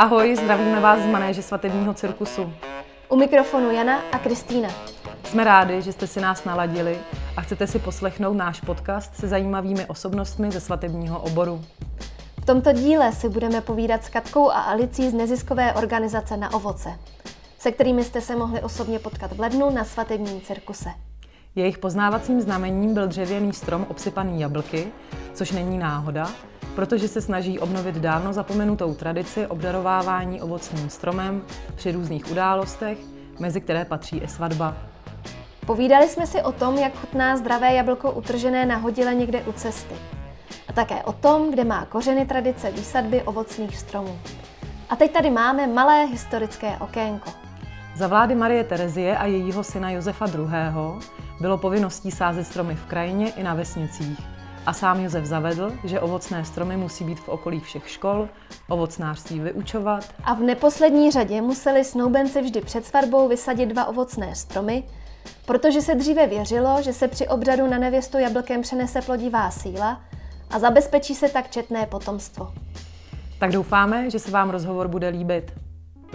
Ahoj, zdravíme vás z manéže svatebního cirkusu. U mikrofonu Jana a Kristýna. Jsme rádi, že jste si nás naladili a chcete si poslechnout náš podcast se zajímavými osobnostmi ze svatebního oboru. V tomto díle si budeme povídat s Katkou a Alicí z neziskové organizace Na ovoce, se kterými jste se mohli osobně potkat v lednu na svatebním cirkuse. Jejich poznávacím znamením byl dřevěný strom obsypaný jablky, což není náhoda, protože se snaží obnovit dávno zapomenutou tradici obdarovávání ovocným stromem při různých událostech, mezi které patří i svatba. Povídali jsme si o tom, jak chutná zdravé jablko utržené nahodile někde u cesty. A také o tom, kde má kořeny tradice výsadby ovocných stromů. A teď tady máme malé historické okénko. Za vlády Marie Terezie a jejího syna Josefa II. Bylo povinností sázet stromy v krajině i na vesnicích. A sám Josef zavedl, že ovocné stromy musí být v okolí všech škol, ovocnářství vyučovat. A v neposlední řadě museli snoubenci vždy před svatbou vysadit 2 ovocné stromy, protože se dříve věřilo, že se při obřadu na nevěstu jablkem přenese plodivá síla a zabezpečí se tak četné potomstvo. Tak doufáme, že se vám rozhovor bude líbit.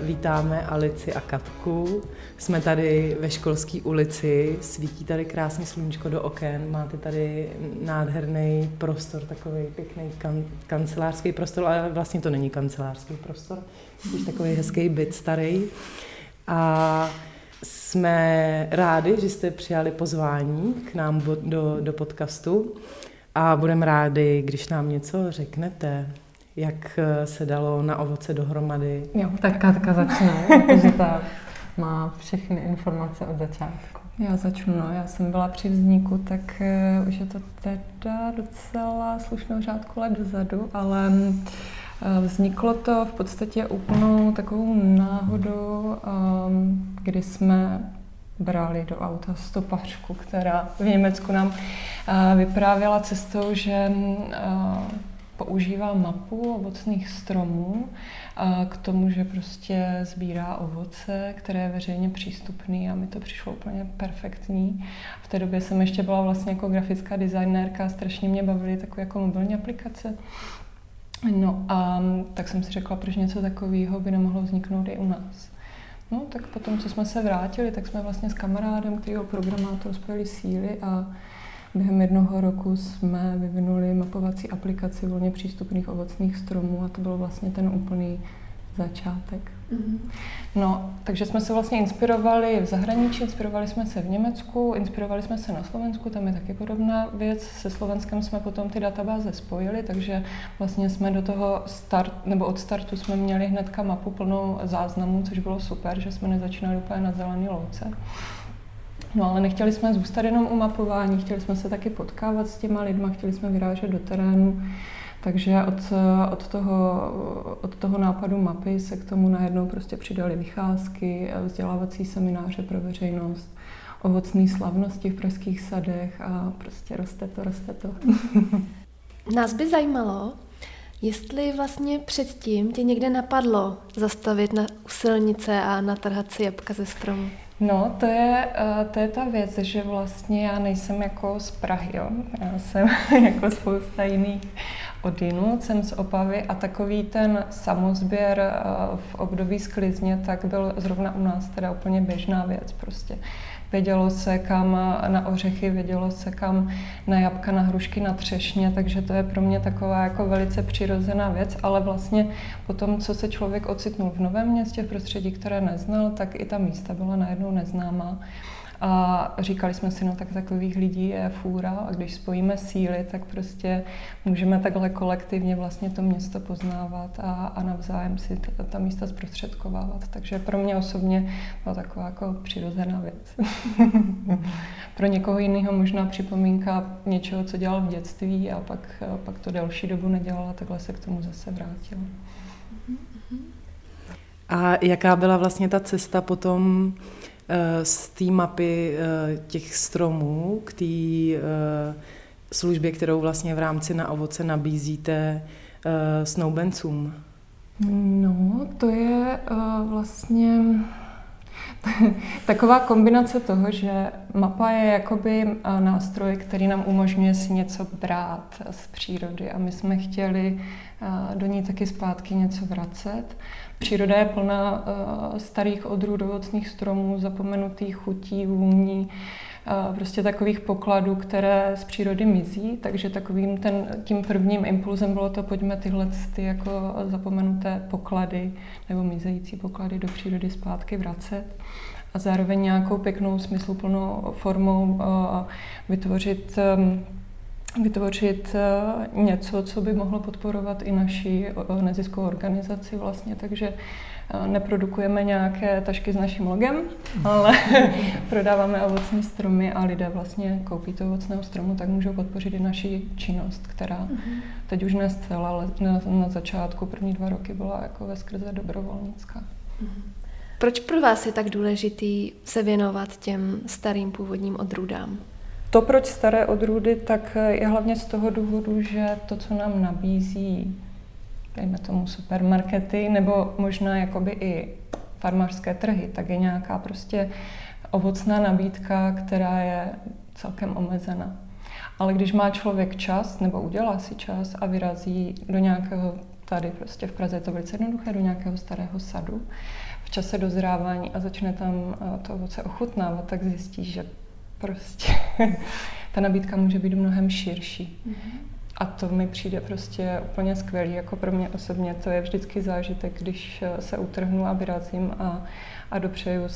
Vítáme Alici a Katku. Jsme tady ve školské ulici, svítí tady krásně sluníčko do oken, máte tady nádherný prostor, takový pěkný kancelářský prostor, ale vlastně to není kancelářský prostor, je takový hezký byt starý. A jsme rádi, že jste přijali pozvání k nám do podcastu a budeme rádi, když nám něco řeknete. Jak se dalo Na ovoce dohromady? Jo, tak Katka začne, protože ta má všechny informace od začátku. Já začnu, no. Já jsem byla při vzniku, tak už je to teda docela slušnou řádku let dozadu, ale vzniklo to v podstatě úplnou takovou náhodou, kdy jsme brali do auta stopařku, která v Německu nám vyprávěla cestou, že používá mapu ovocných stromů k tomu, že prostě sbírá ovoce, které je veřejně přístupné a mi to přišlo úplně perfektní. V té době jsem ještě byla vlastně jako grafická designérka, strašně mě bavily takové jako mobilní aplikace. No a tak jsem si řekla, proč něco takového by nemohlo vzniknout i u nás. No tak potom, co jsme se vrátili, tak jsme vlastně s kamarádem, který byl programátor, spojili síly a během jednoho roku jsme vyvinuli mapovací aplikaci volně přístupných ovocných stromů a to byl vlastně ten úplný začátek. Mm-hmm. No, takže jsme se vlastně inspirovali v zahraničí, inspirovali jsme se v Německu, inspirovali jsme se na Slovensku, tam je taky podobná věc. Se Slovenskem jsme potom ty databáze spojili, takže vlastně jsme do toho od startu jsme měli hnedka mapu plnou záznamů, což bylo super, že jsme nezačínali úplně na zelený louce. No ale nechtěli jsme zůstat jenom u mapování, chtěli jsme se taky potkávat s těma lidma, chtěli jsme vyrážet do terénu. Takže od toho nápadu mapy se k tomu najednou prostě přidaly vycházky, vzdělávací semináře pro veřejnost, ovocné slavnosti v pražských sadech a prostě roste to. Nás by zajímalo, jestli vlastně předtím tě někde napadlo zastavit u silnice a natrhat si jablka ze stromu. No, to je ta věc, že vlastně já nejsem jako z Prahy, jo. Já jsem jako spousta jiných odinut, jsem z Opavy a takový ten samozběr v období sklizně, tak byl zrovna u nás teda úplně běžná věc prostě. Vědělo se kam na ořechy, vědělo se kam na jablka, na hrušky, na třešně, takže to je pro mě taková jako velice přirozená věc, ale vlastně po tom, co se člověk ocitnul v novém městě, v prostředí, které neznal, tak i ta místa byla najednou neznámá. A říkali jsme si, no tak takových lidí je fůra a když spojíme síly, tak prostě můžeme takhle kolektivně vlastně to město poznávat a navzájem si ta místa zprostředkovávat. Takže pro mě osobně byla taková jako přirozená věc. Pro někoho jiného možná připomínka něčeho, co dělal v dětství a pak to delší dobu nedělala, takhle se k tomu zase vrátila. A jaká byla vlastně ta cesta potom z té mapy těch stromů k té službě, kterou vlastně v rámci Na ovoce nabízíte snoubencům? No, to je vlastně taková kombinace toho, že mapa je jakoby nástroj, který nám umožňuje si něco brát z přírody a my jsme chtěli do ní taky zpátky něco vracet. Příroda je plná starých odrůd ovocných stromů, zapomenutých chutí, vůní, prostě takových pokladů, které z přírody mizí, takže takovým tím prvním impulzem bylo to, pojďme tyhle jako zapomenuté poklady nebo mizející poklady do přírody zpátky vracet. A zároveň nějakou pěknou, smysluplnou formou vytvořit něco, co by mohlo podporovat i naši neziskovou organizaci vlastně, takže neprodukujeme nějaké tašky s naším logem, ale prodáváme ovocné stromy a lidé vlastně koupí to ovocného stromu, tak můžou podpořit i naši činnost, která teď už ne zcela, ale na začátku první 2 roky byla jako veskrze dobrovolnická. Proč pro vás je tak důležitý se věnovat těm starým původním odrůdám? To, proč staré odrůdy, tak je hlavně z toho důvodu, že to, co nám nabízí, dejme tomu supermarkety, nebo možná jakoby i farmářské trhy, tak je nějaká prostě ovocná nabídka, která je celkem omezena. Ale když má člověk čas, nebo udělá si čas a vyrazí do nějakého, tady prostě v Praze je to velice jednoduché, do nějakého starého sadu, v čase dozrávání a začne tam to ovoce ochutnávat, tak zjistí, že prostě ta nabídka může být mnohem širší. A to mi přijde prostě úplně skvělý, jako pro mě osobně to je vždycky zážitek, když se utrhnu a vyrazím a dopřeju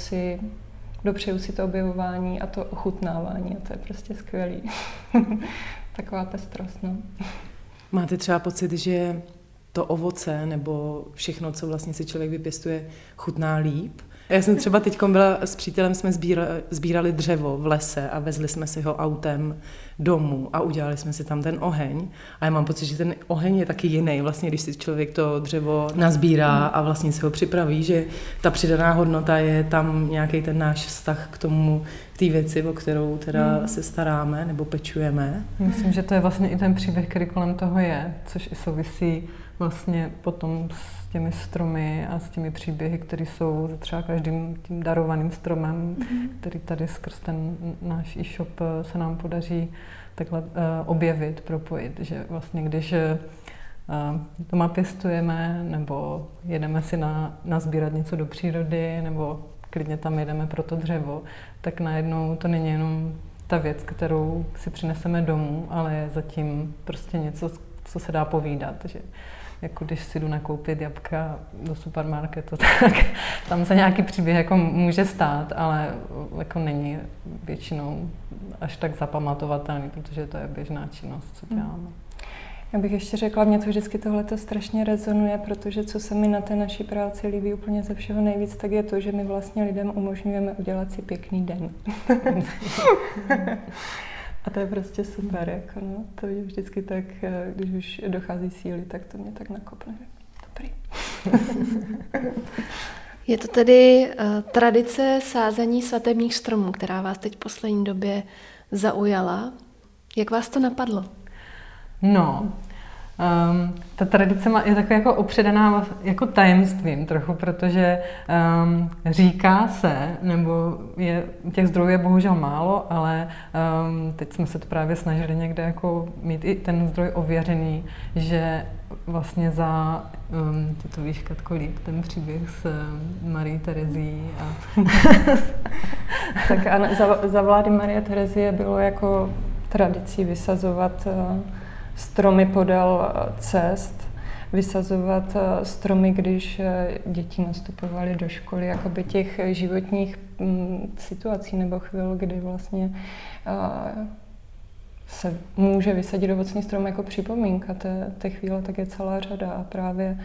si to objevování a to ochutnávání a to je prostě skvělý. Taková pestrost, no. Máte třeba pocit, že to ovoce nebo všechno, co vlastně si člověk vypěstuje, chutná líp? Já jsem třeba teď byla s přítelem, jsme sbírali dřevo v lese a vezli jsme si ho autem domů a udělali jsme si tam ten oheň. A já mám pocit, že ten oheň je taky jiný, vlastně, když si člověk to dřevo nazbírá a vlastně si ho připraví, že ta přidaná hodnota je tam nějaký ten náš vztah k tomu, k té věci, o kterou teda se staráme nebo pečujeme. Myslím, že to je vlastně i ten příběh, který kolem toho je, což i souvisí vlastně potom s těmi stromy a s těmi příběhy, které jsou třeba každým tím darovaným stromem, který tady skrz ten náš e-shop se nám podaří takhle objevit, propojit, že vlastně když doma pěstujeme nebo jedeme si nazbírat něco do přírody nebo klidně tam jedeme pro to dřevo, tak najednou to není jenom ta věc, kterou si přineseme domů, ale je zatím prostě něco, co se dá povídat, že jako když si jdu nakoupit jablka do supermarketu, tak tam se nějaký příběh jako může stát, ale jako není většinou až tak zapamatovatelný, protože to je běžná činnost, co děláme. Já bych ještě řekla, mě to vždycky tohleto strašně rezonuje, protože co se mi na té naší práci líbí úplně ze všeho nejvíc, tak je to, že my vlastně lidem umožňujeme udělat si pěkný den. A to je prostě super, jako no, to je vždycky tak, když už dochází síly, tak to mě tak nakopne, že dobrý. Je to tedy tradice sázení svatebních stromů, která vás teď v poslední době zaujala. Jak vás to napadlo? No, ta tradice je taková jako opředaná jako tajemstvím trochu, protože říká se, nebo těch zdrojů je bohužel málo, ale teď jsme se to právě snažili někde jako mít i ten zdroj ověřený, že vlastně za, ty to víš, Katko, líp, ten příběh s Marie Terezií a tak ano, za vlády Marie Terezie bylo jako tradicí vysazovat stromy podél cest, vysazovat stromy, když děti nastupovaly do školy, jakoby těch životních situací nebo chvil, kdy vlastně se může vysadit ovocný strom jako připomínka té chvíle, tak je celá řada a právě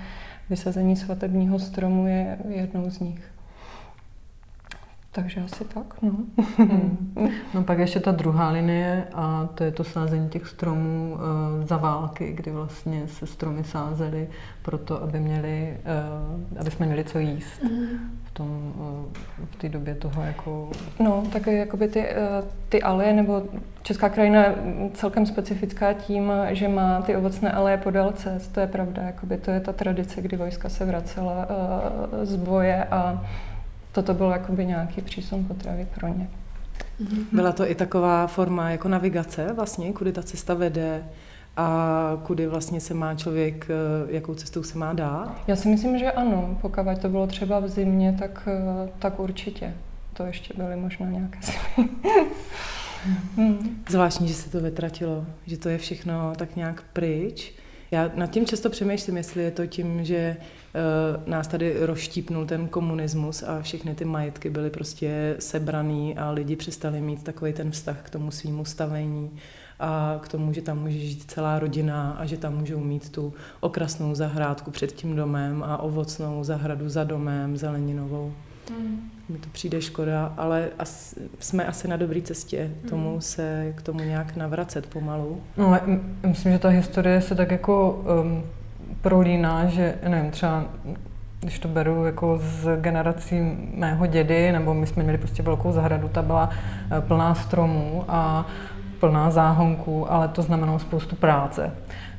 vysazení svatebního stromu je jednou z nich. Takže asi tak, no. No pak ještě ta druhá linie a to je to sázení těch stromů za války, kdy vlastně se stromy sázely proto, aby jsme měli co jíst. V té době toho jako... No, tak jakoby ty aleje, nebo česká krajina je celkem specifická tím, že má ty ovocné aleje podél cest, to je pravda, jakoby to je ta tradice, kdy vojska se vracela z boje a toto byl jakoby nějaký přísun potravy pro ně. Byla to i taková forma jako navigace vlastně, kudy ta cesta vede a kudy vlastně se má člověk, jakou cestou se má dát? Já si myslím, že ano. Pokud to bylo třeba v zimě, tak určitě. To ještě byly možná nějaké zimy. Zvláštní, že se to vytratilo, že to je všechno tak nějak pryč. Já nad tím často přemýšlím, jestli je to tím, že nás tady rozštípnul ten komunismus a všechny ty majetky byly prostě sebraný a lidi přestali mít takový ten vztah k tomu svýmu stavení a k tomu, že tam může žít celá rodina a že tam můžou mít tu okrasnou zahrádku před tím domem a ovocnou zahradu za domem, zeleninovou. Mi to přijde škoda, ale jsme asi na dobré cestě k tomu nějak navracet pomalu. No, myslím, že ta historie se tak jako prolíná, že nevím, třeba když to beru jako z generací mého dědy, nebo my jsme měli prostě velkou zahradu, ta byla plná stromů a plná záhonků, ale to znamenalo spoustu práce.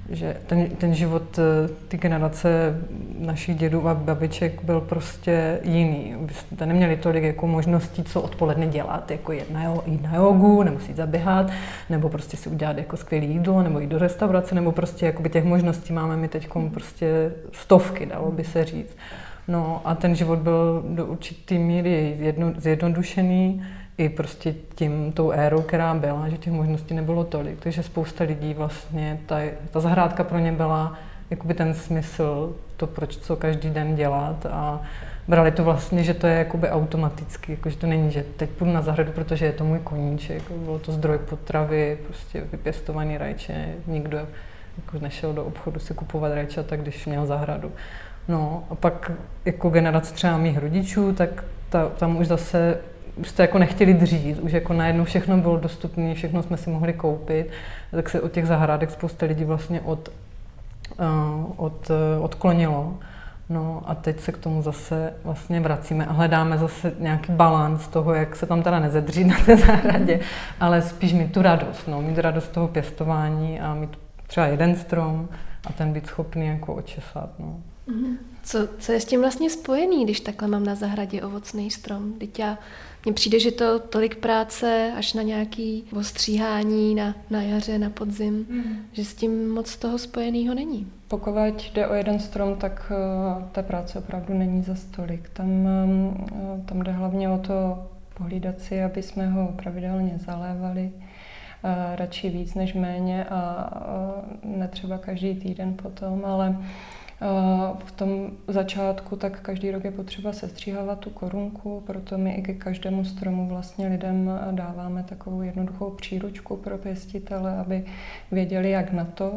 Že ten život, ty generace našich dědů a babiček byl prostě jiný. Vy jste neměli tolik jako možností, co odpoledne dělat, jako jít na jogu, nebo si jít zaběhat, nebo prostě si udělat jako skvělé jídlo, nebo jít do restaurace, nebo prostě jakoby těch možností máme my teď prostě stovky, dalo by se říct. No a ten život byl do určité míry zjednodušený, i prostě tou érou, která byla, že těch možností nebylo tolik. Takže spousta lidí vlastně, ta zahrádka pro ně byla jakoby ten smysl, to proč, co každý den dělat a brali to vlastně, že to je jakoby automaticky, jakože to není, že teď půjdu na zahradu, protože je to můj koníček, bylo to zdroj potravy, prostě vypěstovaný rajče, nikdo jako nešel do obchodu si kupovat rajčata, když měl zahradu. No a pak jako generace třeba mých rodičů, tak tam už zase jste jako nechtěli dřít, už jako najednou všechno bylo dostupné, všechno jsme si mohli koupit, tak se od těch zahrádek spousta lidí vlastně odklonilo. No a teď se k tomu zase vlastně vracíme a hledáme zase nějaký balanc toho, jak se tam teda nezedřít na té zahradě, ale spíš mít tu radost, mít radost toho pěstování a mít třeba jeden strom a ten být schopný jako očesat. No. Co je s tím vlastně spojený, když takhle mám na zahradě ovocný strom? Mně přijde, že to tolik práce až na nějaké ostříhání na jaře, na podzim, že s tím moc toho spojeného není. Pokud jde o jeden strom, tak ta práce opravdu není za tolik. Tam jde hlavně o to pohlídat si, aby jsme ho pravidelně zalévali. Radši víc než méně a netřeba každý týden potom, ale v tom začátku tak každý rok je potřeba sestříhávat tu korunku, proto my i ke každému stromu vlastně lidem dáváme takovou jednoduchou příručku pro pěstitele, aby věděli, jak na to.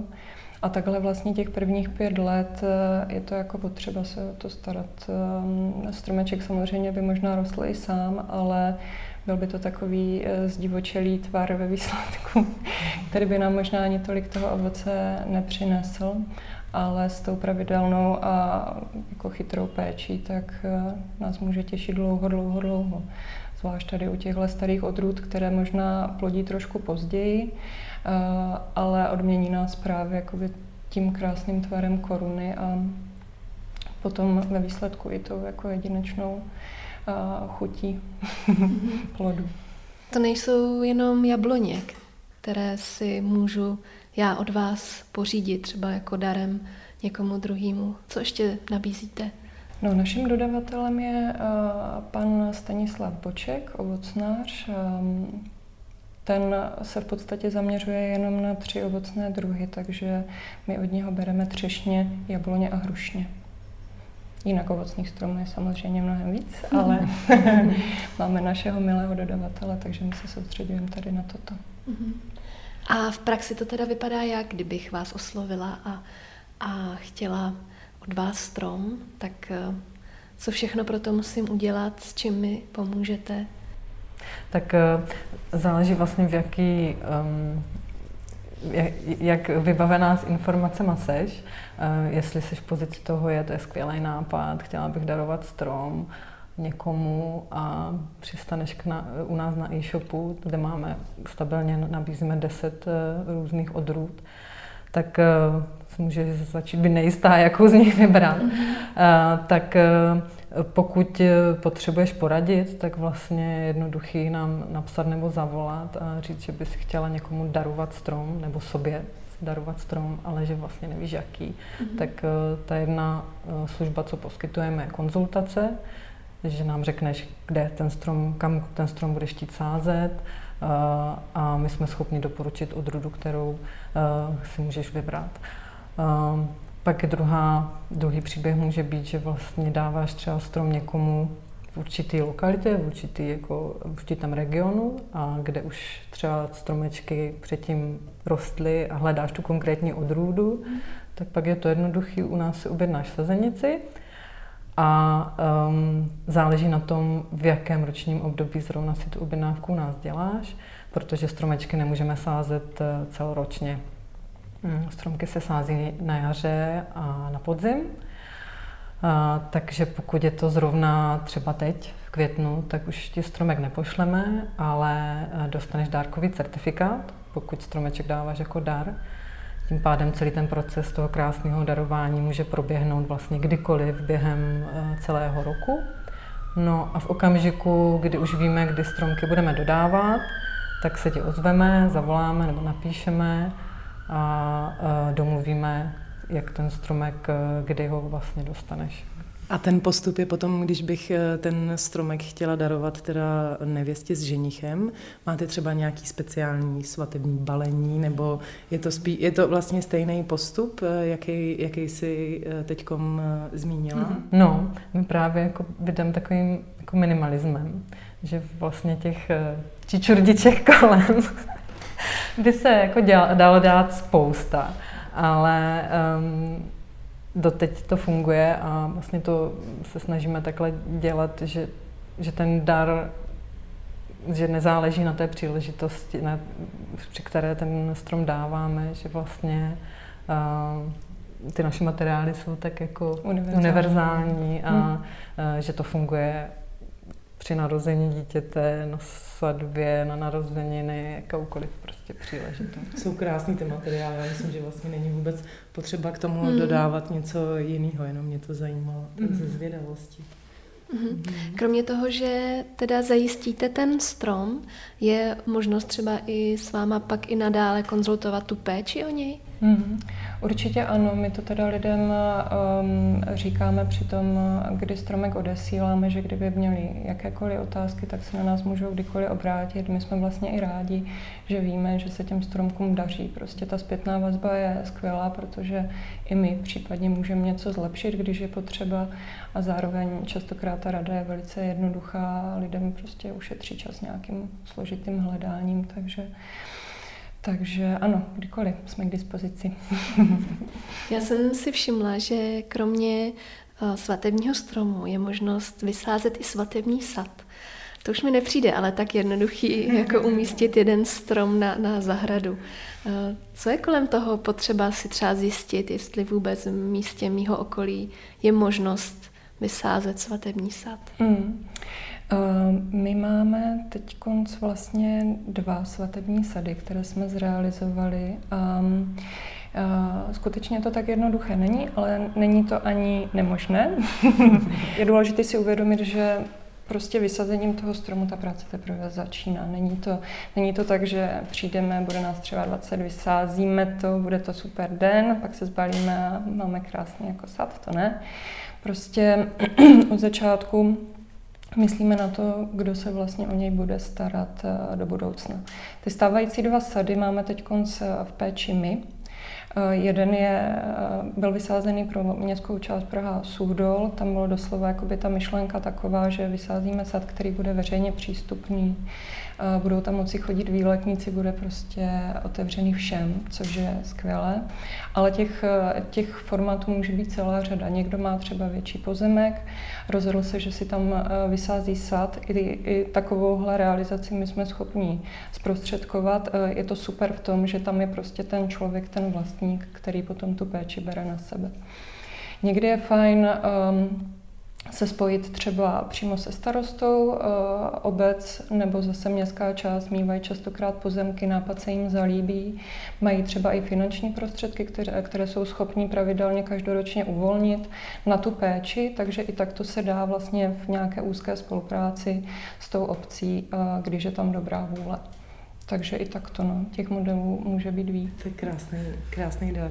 A takhle vlastně těch prvních 5 let je to jako potřeba se o to starat. Stromeček samozřejmě by možná rostl i sám, ale byl by to takový zdivočelý tvar ve výsledku, který by nám možná ani tolik toho ovoce nepřinesl. Ale s tou pravidelnou a jako chytrou péčí, tak nás může těšit dlouho. Zvlášť tady u těchto starých odrůd, které možná plodí trošku později, ale odmění nás právě jakoby tím krásným tvarem koruny a potom ve výsledku i tou jako jedinečnou chutí plodu. To nejsou jenom jabloněk, které si můžu já od vás pořídit třeba jako darem někomu druhému. Co ještě nabízíte? No, naším dodavatelem je pan Stanislav Boček, ovocnář. Ten se v podstatě zaměřuje jenom na 3 ovocné druhy, takže my od něho bereme třešně, jabloně a hrušně. Jinak ovocných stromů je samozřejmě mnohem víc, ale máme našeho milého dodavatele, takže my se soustředujeme tady na toto. A v praxi to teda vypadá jak, kdybych vás oslovila a chtěla od vás strom, tak co všechno pro to musím udělat, s čím mi pomůžete? Tak záleží vlastně v jaký, jak vybavená s informacema seš. Jestli seš v pozici toho, to je skvělý nápad, chtěla bych darovat strom někomu a přistaneš u nás na e-shopu, kde máme stabilně, nabízíme 10 různých odrůd, tak může začít být nejistá, jakou z nich vybrat. Tak pokud potřebuješ poradit, tak vlastně je jednoduchý nám napsat nebo zavolat a říct, že bys chtěla někomu darovat strom nebo sobě darovat strom, ale že vlastně nevíš jaký, tak ta jedna služba, co poskytujeme, je konzultace, že nám řekneš, kde ten strom, kam ten strom budeš chtít sázet, a my jsme schopni doporučit odrůdu, kterou si můžeš vybrat. Pak druhý příběh může být, že vlastně dáváš třeba strom někomu v určitý lokalitě, v určitém regionu, a kde už třeba stromečky předtím rostly a hledáš tu konkrétní odrůdu, tak pak je to jednoduchý, u nás si objednáš sazenici a záleží na tom, v jakém ročním období zrovna si tu objednávku u nás děláš, protože stromečky nemůžeme sázet celoročně. Stromky se sází na jaře a na podzim, takže pokud je to zrovna třeba teď, v květnu, tak už ti stromek nepošleme, ale dostaneš dárkový certifikát, pokud stromeček dáváš jako dar. Tím pádem celý ten proces toho krásného darování může proběhnout vlastně kdykoliv během celého roku. No a v okamžiku, kdy už víme, kdy stromky budeme dodávat, tak se ti ozveme, zavoláme nebo napíšeme a domluvíme, jak ten stromek, kdy ho vlastně dostaneš. A ten postup je potom, když bych ten stromek chtěla darovat teda nevěstě s ženichem, máte třeba nějaký speciální svatební balení, nebo je to vlastně stejný postup, jaký jsi teďkom zmínila? No, my právě jako jdeme takovým jako minimalismem, že vlastně těch čičurdiček kolem by se jako dalo dát spousta, ale doteď to funguje a vlastně to se snažíme takhle dělat, že ten dar, že nezáleží na té příležitosti, při které ten strom dáváme, že vlastně ty naše materiály jsou tak jako univerzální a že to funguje při narození dítěte, na svatbě, na narozeniny, jakoukoliv prostě příležitost. Jsou krásný ty materiály, já myslím, že vlastně není vůbec potřeba k tomu dodávat něco jiného, jenom mě to zajímalo, tak ze zvědavosti. Kromě toho, že teda zajistíte ten strom, je možnost třeba i s váma pak i nadále konzultovat tu péči o něj? Určitě ano, my to teda lidem říkáme při tom, kdy stromek odesíláme, že kdyby měli jakékoliv otázky, tak se na nás můžou kdykoliv obrátit. My jsme vlastně i rádi, že víme, že se těm stromkům daří. Prostě ta zpětná vazba je skvělá, protože i my případně můžeme něco zlepšit, když je potřeba, a zároveň častokrát ta rada je velice jednoduchá, lidem prostě ušetří čas nějakým složitým hledáním, takže ano, kdykoliv jsme k dispozici. Já jsem si všimla, že kromě svatebního stromu je možnost vysázet i svatební sad. To už mi nepřijde, ale tak jednoduchý, jako umístit jeden strom na zahradu. Co je kolem toho potřeba si třeba zjistit, jestli vůbec v místě mýho okolí je možnost vysázet svatební sad? My máme teďkonc vlastně 2 svatební sady, které jsme zrealizovali. Skutečně to tak jednoduché není, ale není to ani nemožné. Je důležité si uvědomit, že prostě vysazením toho stromu ta práce teprve začíná. Není to tak, že přijdeme, bude nás třeba 20, vysázíme to, bude to super den, pak se zbalíme a máme krásný jako sad, to ne. Prostě od začátku myslíme na to, kdo se vlastně o něj bude starat do budoucna. Ty stávající 2 sady máme teďkonc v péči my. Jeden byl vysázený pro městskou část Praha Sůdol. Tam byla doslova jakoby ta myšlenka taková, že vysázíme sad, který bude veřejně přístupný. Budou tam moci chodit výletníci, bude prostě otevřený všem, což je skvělé. Ale těch formátů může být celá řada. Někdo má třeba větší pozemek, rozhodl se, že si tam vysází sad. I takovouhle realizaci my jsme schopni zprostředkovat. Je to super v tom, že tam je prostě ten člověk, ten vlastník, který potom tu péči bere na sebe. Někdy je fajn se spojit třeba přímo se starostou. Obec nebo zase městská část mívají častokrát pozemky, nápad se jim zalíbí. Mají třeba i finanční prostředky, které jsou schopní pravidelně každoročně uvolnit na tu péči, takže i tak to se dá vlastně v nějaké úzké spolupráci s tou obcí, když je tam dobrá vůle. Takže i takto, no, těch modelů může být víc. To je krásný, krásný dar.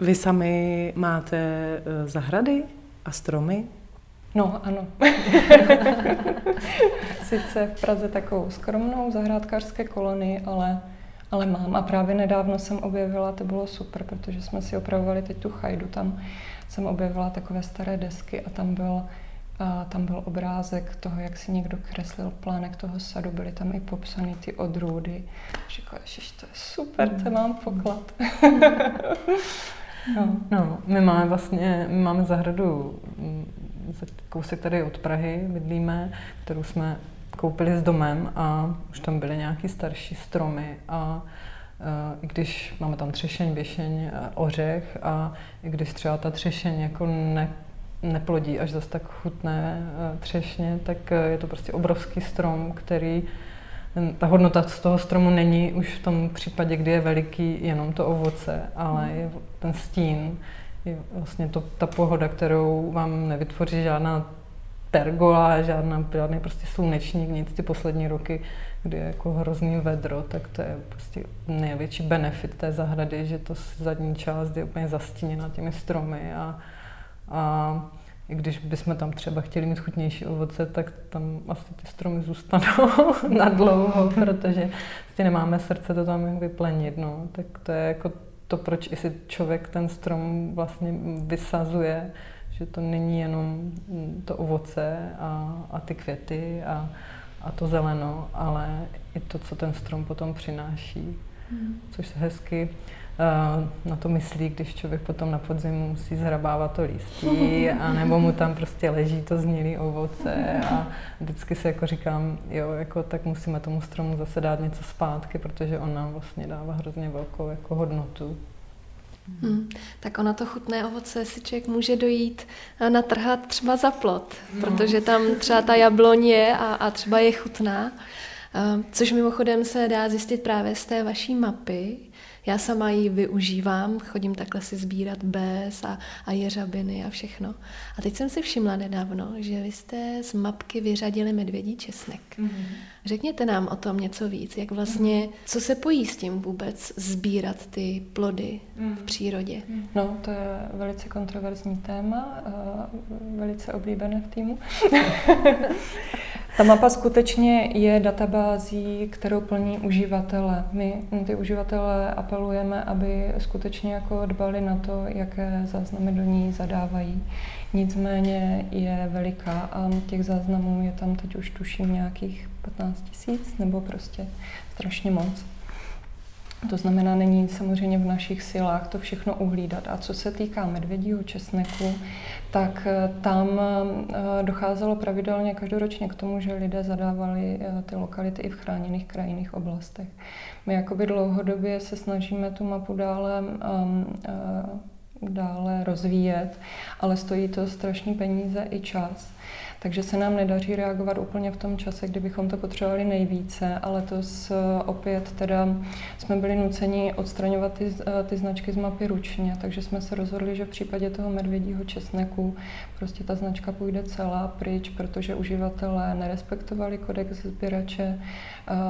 Vy sami máte zahrady a stromy? No, ano. Sice v Praze takovou skromnou zahrádkářské kolonii, ale mám. A právě nedávno jsem objevila, to bylo super, protože jsme si opravovali teď tu chajdu, tam jsem objevila takové staré desky a tam byl obrázek toho, jak si někdo kreslil plánek toho sadu, byly tam i popsané ty odrůdy. Říkala, ježiš, to je super, to mám poklad. No, my máme zahradu, kousek tady od Prahy bydlíme, kterou jsme koupili s domem a už tam byly nějaký starší stromy a i když máme tam třešeň, běšeň, ořech a i když třeba ta třešeň jako neplodí až zas tak chutné třešně, tak je to prostě obrovský strom, který ta hodnota z toho stromu není už v tom případě, kdy je veliký jenom to ovoce, ale je ten stín, je vlastně to, ta pohoda, kterou vám nevytvoří žádná pergola, žádný prostě slunečník, nic ty poslední roky, kdy je jako hrozný vedro, tak to je prostě největší benefit té zahrady, že to zadní část je úplně zastíněna těmi stromy a i když bychom tam třeba chtěli mít chutnější ovoce, tak tam asi ty stromy zůstanou na dlouho, protože si nemáme srdce to tam vyplenit, no. Tak to je jako to, proč i si člověk ten strom vlastně vysazuje, že to není jenom to ovoce a ty květy a to zeleno, ale i to, co ten strom potom přináší, což se hezky na to myslí, když člověk potom na podzim musí zhrabávat to lístí, anebo mu tam prostě leží to zhnilé ovoce a vždycky si jako říkám, jo, jako tak musíme tomu stromu zase dát něco zpátky, protože on nám vlastně dává hrozně velkou jako hodnotu. Tak ono to chutné ovoce si člověk může dojít a natrhat třeba za plot, protože tam třeba ta jabloň je a třeba je chutná, což mimochodem se dá zjistit právě z té vaší mapy. Já sama ji využívám, chodím takhle si sbírat bez a jeřabiny a všechno. A teď jsem si všimla nedávno, že vy jste z mapky vyřadili medvědí česnek. Řekněte nám o tom něco víc, jak vlastně, co se pojí s tím vůbec sbírat ty plody v přírodě? No, to je velice kontroverzní téma, velice oblíbené v týmu. Ta mapa skutečně je databází, kterou plní uživatele. My ty uživatele apelujeme, aby skutečně jako dbali na to, jaké záznamy do ní zadávají. Nicméně je veliká a těch záznamů je tam teď už tuším nějakých 15 000 nebo prostě strašně moc. To znamená, není samozřejmě v našich silách to všechno uhlídat. A co se týká medvědího česneku, tak tam docházelo pravidelně každoročně k tomu, že lidé zadávali ty lokality i v chráněných krajinných oblastech. My jakoby dlouhodobě se snažíme tu mapu dále rozvíjet, ale stojí to strašný peníze i čas. Takže se nám nedaří reagovat úplně v tom čase, kdybychom to potřebovali nejvíce, ale to opět teda jsme byli nuceni odstraňovat ty značky z mapy ručně, takže jsme se rozhodli, že v případě toho medvědího česneku prostě ta značka půjde celá pryč, protože uživatelé nerespektovali kodex sběrače,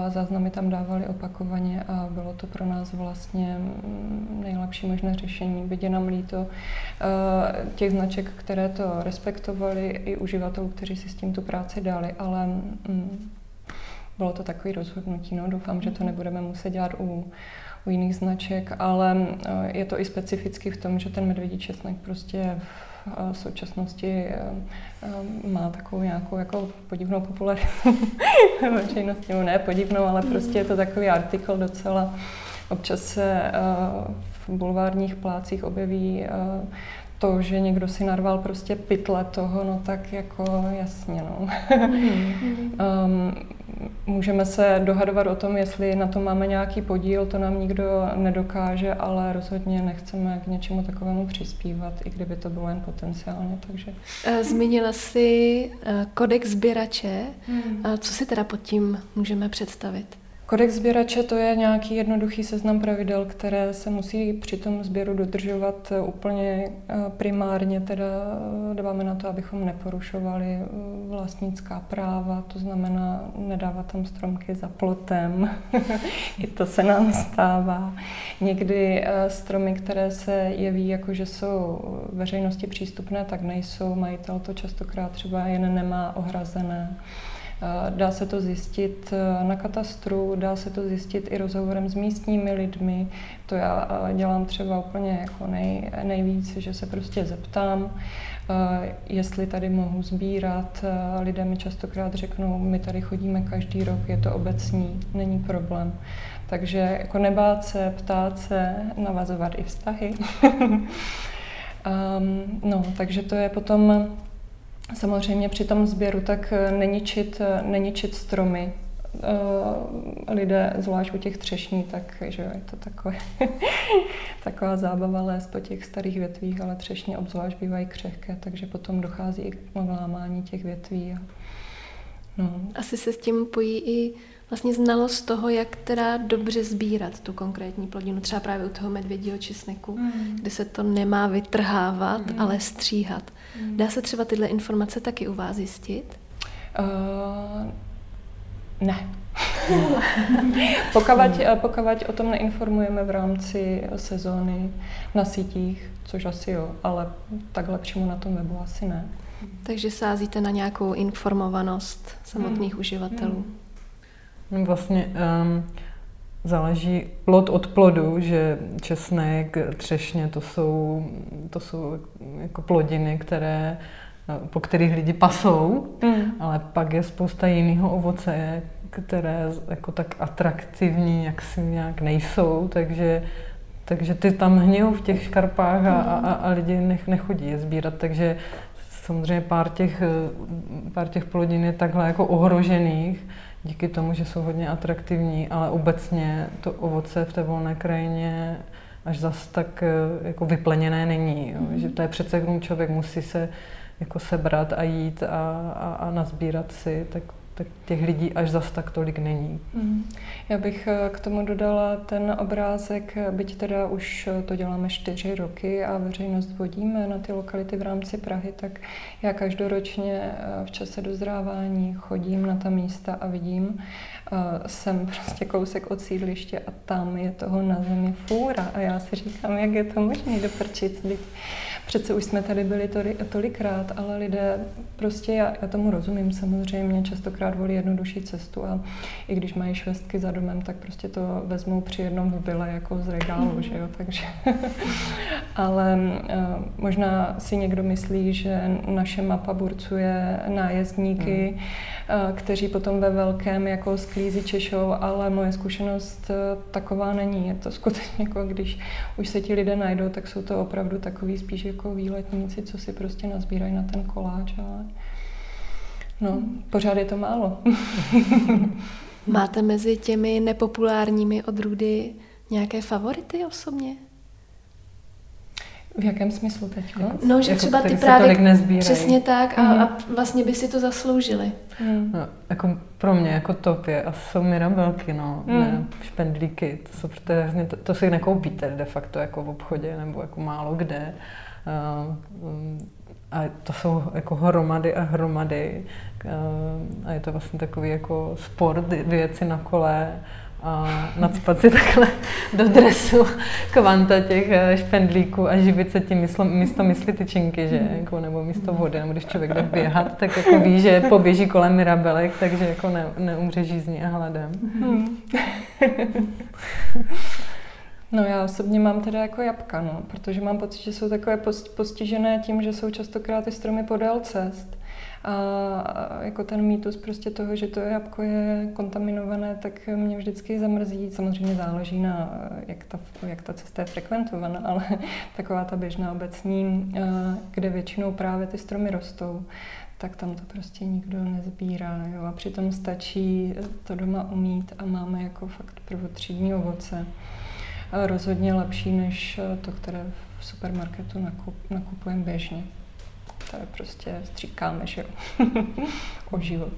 záznamy tam dávali opakovaně a bylo to pro nás vlastně nejlepší možné řešení. Byť je nám líto těch značek, které to respektovali, i uživatelů, kteří si s tím tu práci dali, ale bylo to takové rozhodnutí. No. Doufám, že to nebudeme muset dělat u jiných značek, ale je to i specificky v tom, že ten medvědí česnek prostě v současnosti má takovou nějakou jako podivnou popularitu veřejnosti, ne podivnou, ale prostě je to takový artikl docela. Občas se v bulvárních plácích objeví to, že někdo si narval prostě pytle toho, no tak jako jasně, no. Můžeme se dohadovat o tom, jestli na tom máme nějaký podíl, to nám nikdo nedokáže, ale rozhodně nechceme k něčemu takovému přispívat, i kdyby to bylo jen potenciálně, takže. Zmínila jsi kodex sběrače, co si teda pod tím můžeme představit? Kodex sběrače to je nějaký jednoduchý seznam pravidel, které se musí při tom sběru dodržovat úplně primárně, teda dáváme na to, abychom neporušovali vlastnická práva, to znamená nedávat tam stromky za plotem, i to se nám stává. Někdy stromy, které se jeví jako, že jsou veřejnosti přístupné, tak nejsou, majitel to častokrát třeba jen nemá ohrazené. Dá se to zjistit na katastru, dá se to zjistit i rozhovorem s místními lidmi. To já dělám třeba úplně jako nejvíc, že se prostě zeptám, jestli tady mohu sbírat. Lidé mi častokrát řeknou, my tady chodíme každý rok, je to obecní, není problém. Takže jako nebát se, ptát se, navazovat i vztahy. Takže to je potom... Samozřejmě při tom sběru tak neničit stromy. Lidé, zvlášť u těch třešní, tak že je to taková zábava lézt po těch starých větvích, ale třešně obzvlášť bývají křehké, takže potom dochází i k lámání těch větví. Asi se s tím pojí i vlastně znalost toho, jak teda dobře sbírat tu konkrétní plodinu, třeba právě u toho medvědího česneku, kde se to nemá vytrhávat, ale stříhat. Dá se třeba tyhle informace taky u vás zjistit? Ne. Pokud o tom neinformujeme v rámci sezóny na sítích, což asi jo, ale takhle přímo na tom webu asi ne. Takže sázíte na nějakou informovanost samotných uživatelů? Vlastně záleží plod od plodu, že česnek, třešně, to jsou jako plodiny, po kterých lidi pasou, ale pak je spousta jiného ovoce, které jako tak atraktivní, jak si nějak nejsou, takže ty tam hnějou v těch škarpách a lidi nechodí je sbírat, takže samozřejmě pár těch plodin je takhle jako ohrožených, díky tomu, že jsou hodně atraktivní, ale obecně to ovoce v té volné krajině až zas tak jako vyplněné není. Jo. Že to je přece, když člověk musí se jako sebrat a jít a nazbírat si, tak těch lidí až zas tak tolik není. Já bych k tomu dodala ten obrázek, byť teda už to děláme 4 roky a veřejnost vodíme na ty lokality v rámci Prahy, tak já každoročně v čase dozrávání chodím na ta místa a vidím, jsem prostě kousek od sídliště a tam je toho na zemi fůra a já si říkám, jak je to možné doprčit. Přece už jsme tady byli tolikrát, ale lidé, prostě já tomu rozumím samozřejmě, častokrát volí jednodušší cestu a i když mají švestky za domem, tak prostě to vezmou při jednom vybyle jako z regálu, že jo, takže. Ale možná si někdo myslí, že naše mapa burcuje nájezdníky, kteří potom ve velkém jako sklízí češou, ale moje zkušenost taková není. Je to skutečně jako, když už se ti lidé najdou, tak jsou to opravdu takový spíš jako výletníci, co si prostě nazbírají na ten koláč, ale pořád je to málo. Máte mezi těmi nepopulárními odrůdy nějaké favority osobně? V jakém smyslu teď? No, že třeba ty právě přesně tak a vlastně by si to zasloužili. No, jako pro mě jako top je a jsou mirabelky, ne, špendlíky, to si nekoupíte de facto jako v obchodě nebo jako málo kde. A to jsou jako hromady a hromady a je to vlastně takový jako sport, vyjet si na kole a nacpat si takhle do dresu kvanta těch špendlíků a živit se tím místo mysli tyčinky, že? Jako, nebo místo vody, nebo když člověk jde běhat, tak jako ví, že poběží kolem mirabelek, takže jako neumře žízní a hladem. No já osobně mám teda jako jabka, protože mám pocit, že jsou takové postižené tím, že jsou častokrát i stromy podél cest. A jako ten mýtus prostě toho, že to jabko je kontaminované, tak mě vždycky zamrzí. Samozřejmě záleží na, jak ta cesta je frekventovaná, ale taková ta běžná obecní, kde většinou právě ty stromy rostou, tak tam to prostě nikdo nezbírá. Jo? A přitom stačí to doma umít a máme jako fakt prvotřídní ovoce. Rozhodně lepší, než to, které v supermarketu nakupujeme běžně. Tady prostě stříkáme, že o život.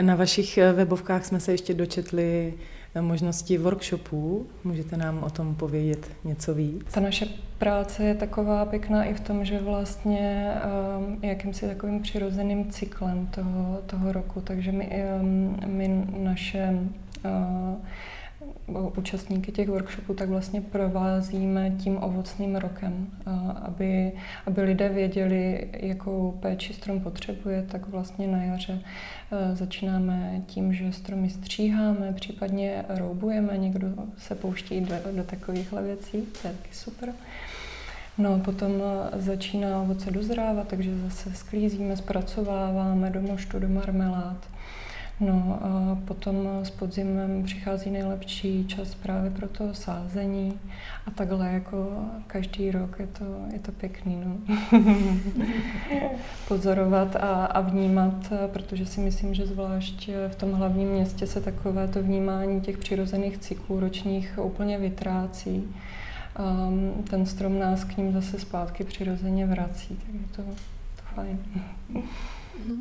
Na vašich webovkách jsme se ještě dočetli možnosti workshopů. Můžete nám o tom povědět něco víc? Ta naše práce je taková pěkná i v tom, že vlastně jakýmsi takovým přirozeným cyklem toho roku. Takže my naše účastníky těch workshopů tak vlastně provázíme tím ovocným rokem, aby lidé věděli, jakou péči strom potřebuje, tak vlastně na jaře začínáme tím, že stromy stříháme, případně roubujeme, někdo se pouští do takovýchhle věcí, to je taky super. No, potom začíná ovoce dozrávat, takže zase sklízíme, zpracováváme do moštu, do marmelád. No a potom s podzimem přichází nejlepší čas právě pro to sázení a takhle jako každý rok je to pěkný, no. Pozorovat a vnímat, protože si myslím, že zvlášť v tom hlavním městě se takové to vnímání těch přirozených cyklů ročních úplně vytrácí. Ten strom nás k ním zase zpátky přirozeně vrací, tak je to fajn.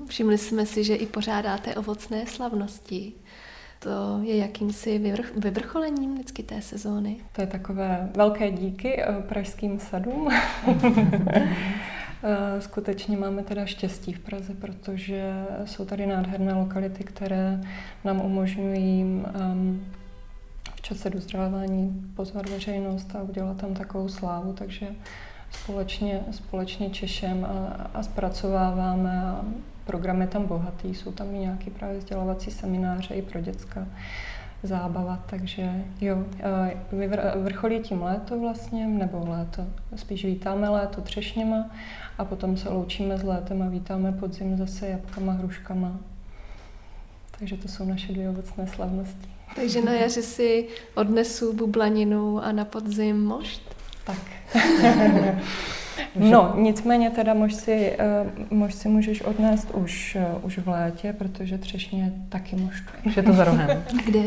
Všimli jsme si, že i pořádáte ovocné slavnosti. To je jakýmsi vyvrcholením vždycky té sezóny. To je takové velké díky pražským sadům. Skutečně máme teda štěstí v Praze, protože jsou tady nádherné lokality, které nám umožňují v čase dozrávání pozvat veřejnost a udělat tam takovou slávu, takže Společně češem a zpracováváme a program je tam bohatý, jsou tam i nějaké právě vzdělávací semináře i pro děcka, zábava, takže jo, vrcholí tím léto vlastně, nebo léto, spíš vítáme léto třešněma a potom se loučíme s létem a vítáme podzim zase jabkama, hruškama, takže to jsou naše dvě ovocné slavnosti. Takže na jaře si odnesu bublaninu a na podzim mošt? Tak. No, nicméně teda mož si můžeš odnést už v létě, protože třešně taky moštu. Už je to za rohem. Kde?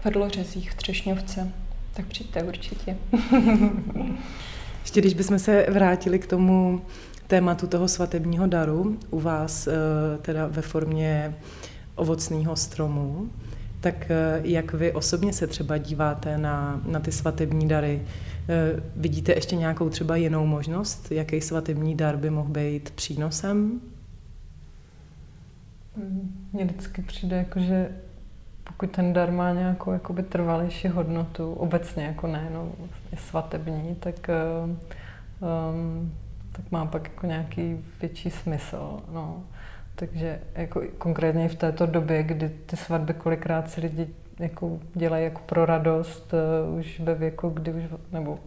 V Podlořezích, v Třešňovce. Tak přijďte určitě. Ještě když bychom se vrátili k tomu tématu toho svatebního daru, u vás teda ve formě ovocného stromu, tak jak vy osobně se třeba díváte na ty svatební dary? Vidíte ještě nějakou třeba jinou možnost? Jaký svatební dar by mohl být přínosem? Mně vždycky přijde, jako, že pokud ten dar má nějakou jakoby trvalejší hodnotu, obecně jako nejenom svatební, tak má pak jako nějaký větší smysl. No. Takže jako konkrétně v této době, kdy ty svatby kolikrát si lidi jako dělají jako pro radost už ve věku,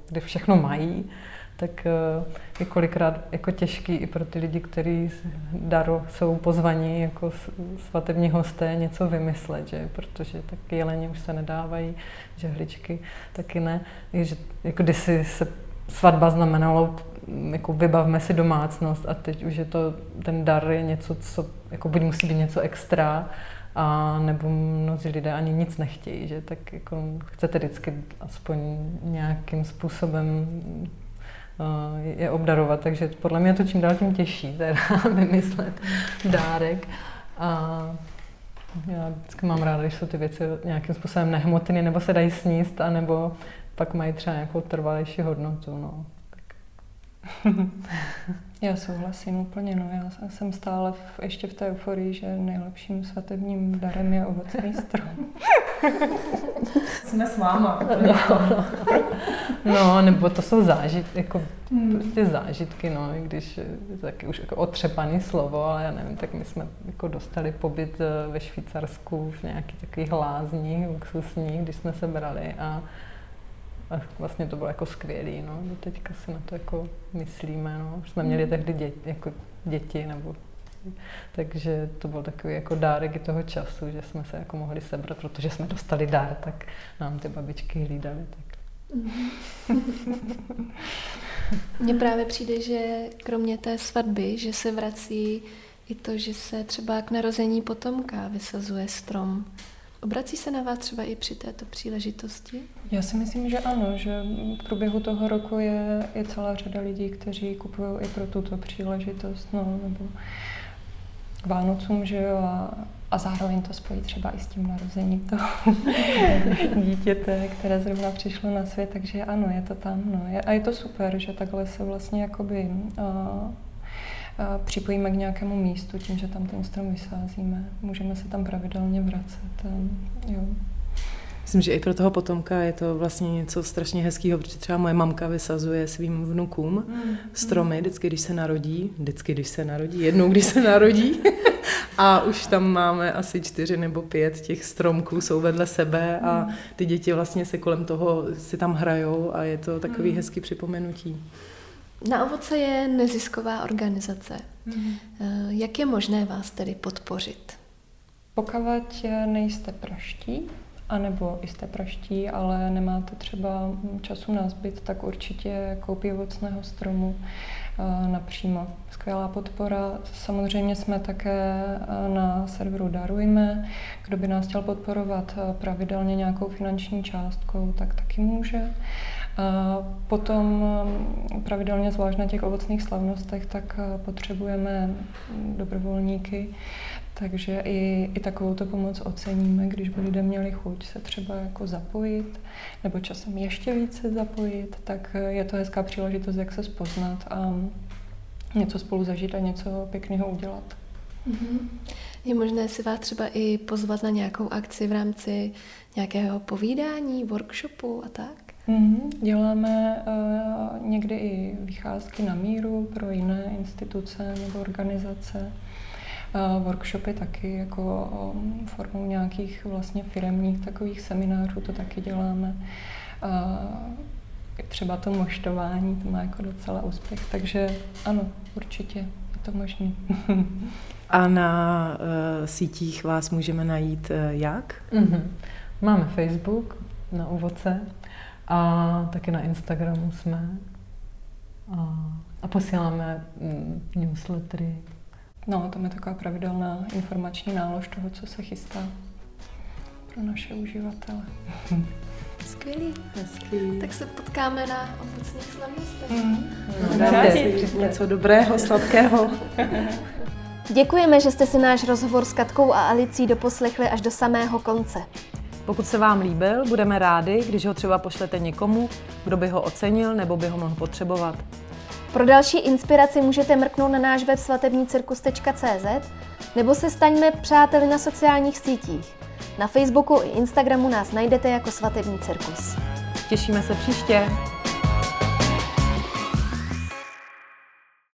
kdy všechno mají, tak je kolikrát jako těžký i pro ty lidi, kteří jsou pozvaní jako svatební hosté něco vymyslet, že? Protože tak jeleně už se nedávají, žehličky taky ne. Že jako kdysi se svatba znamenalo, jako vybavme si domácnost a teď už je to, ten dar je něco, co jako buď musí být něco extra, a nebo mnozí lidé ani nic nechtějí, že tak jako chcete vždycky aspoň nějakým způsobem je obdarovat, takže podle mě to čím dál tím těžší, teda vymyslet dárek. A já vždycky mám ráda, když jsou ty věci nějakým způsobem nehmotné, nebo se dají sníst, anebo pak mají třeba nějakou trvalejší hodnotu, no. Já souhlasím úplně, no. Já jsem stále ještě v té euforii, že nejlepším svatebním darem je ovocný strom. Jsme s váma. No, nebo to jsou zážitky, jako prostě zážitky, no, i když je taky už jako otřepaný slovo, ale já nevím, tak my jsme jako dostali pobyt ve Švýcarsku v nějakých takových lázních, luxusních, když jsme se brali a vlastně to bylo jako skvělý, no. Do teďka si na to jako myslíme, no. Už jsme měli tehdy děti, nebo... Takže to byl takový jako dárek i toho času, že jsme se jako mohli sebrat, protože jsme dostali dár, tak nám ty babičky hlídaly, tak... Mně právě přijde, že kromě té svatby, že se vrací i to, že se třeba k narození potomka vysazuje strom. Obrací se na vás třeba i při této příležitosti? Já si myslím, že ano, že v průběhu toho roku je celá řada lidí, kteří kupují i pro tuto příležitost, no, nebo k Vánocům, že jo, a zároveň to spojí třeba i s tím narozením toho dítěte, které zrovna přišlo na svět, takže ano, je to tam, no. A je to super, že takhle se vlastně jakoby připojíme k nějakému místu, tím, že tam ten strom vysázíme. Můžeme se tam pravidelně vracet, jo. Myslím, že i pro toho potomka je to vlastně něco strašně hezkého, protože třeba moje mamka vysazuje svým vnukům stromy vždycky, když se narodí. Jednou, když se narodí. A už tam máme asi 4 nebo 5 těch stromků, jsou vedle sebe a ty děti vlastně se kolem toho si tam hrajou a je to takový hezký připomenutí. Na ovoce je nezisková organizace. Jak je možné vás tedy podpořit? Pokud nejste praští, anebo i jste praští, ale nemáte třeba času na zbyt, tak určitě koupí ovocného stromu napřímo. Skvělá podpora. Samozřejmě jsme také na serveru Darujme. Kdo by nás chtěl podporovat pravidelně nějakou finanční částkou, tak taky může. A potom pravidelně, zvlášť na těch ovocných slavnostech, tak potřebujeme dobrovolníky. Takže i takovouto pomoc oceníme, když by lidé měli chuť se třeba jako zapojit, nebo časem ještě více zapojit, tak je to hezká příležitost, jak se spoznat a něco spolu zažít a něco pěkného udělat. Je možné si vás třeba i pozvat na nějakou akci v rámci nějakého povídání, workshopu a tak? Děláme někdy i vycházky na míru pro jiné instituce nebo organizace. Workshopy taky jako formou nějakých vlastně firemních takových seminářů, to taky děláme. Třeba to moštování, to má jako docela úspěch, takže ano, určitě je to možné. A na sítích vás můžeme najít jak? Máme Facebook na ovoce a taky na Instagramu jsme a posíláme newslettery. No, tam je taková pravidelná informační nálož toho, co se chystá pro naše uživatele. Skvělý. Hezký. Tak se potkáme na ovocných slavnostech. Něco dobrého, sladkého. Děkujeme, že jste si náš rozhovor s Katkou a Alicí doposlechli až do samého konce. Pokud se vám líbil, budeme rádi, když ho třeba pošlete někomu, kdo by ho ocenil nebo by ho mohl potřebovat. Pro další inspiraci můžete mrknout na náš web svatebnicirkus.cz nebo se staňme přáteli na sociálních sítích. Na Facebooku i Instagramu nás najdete jako Svatební cirkus. Těšíme se příště!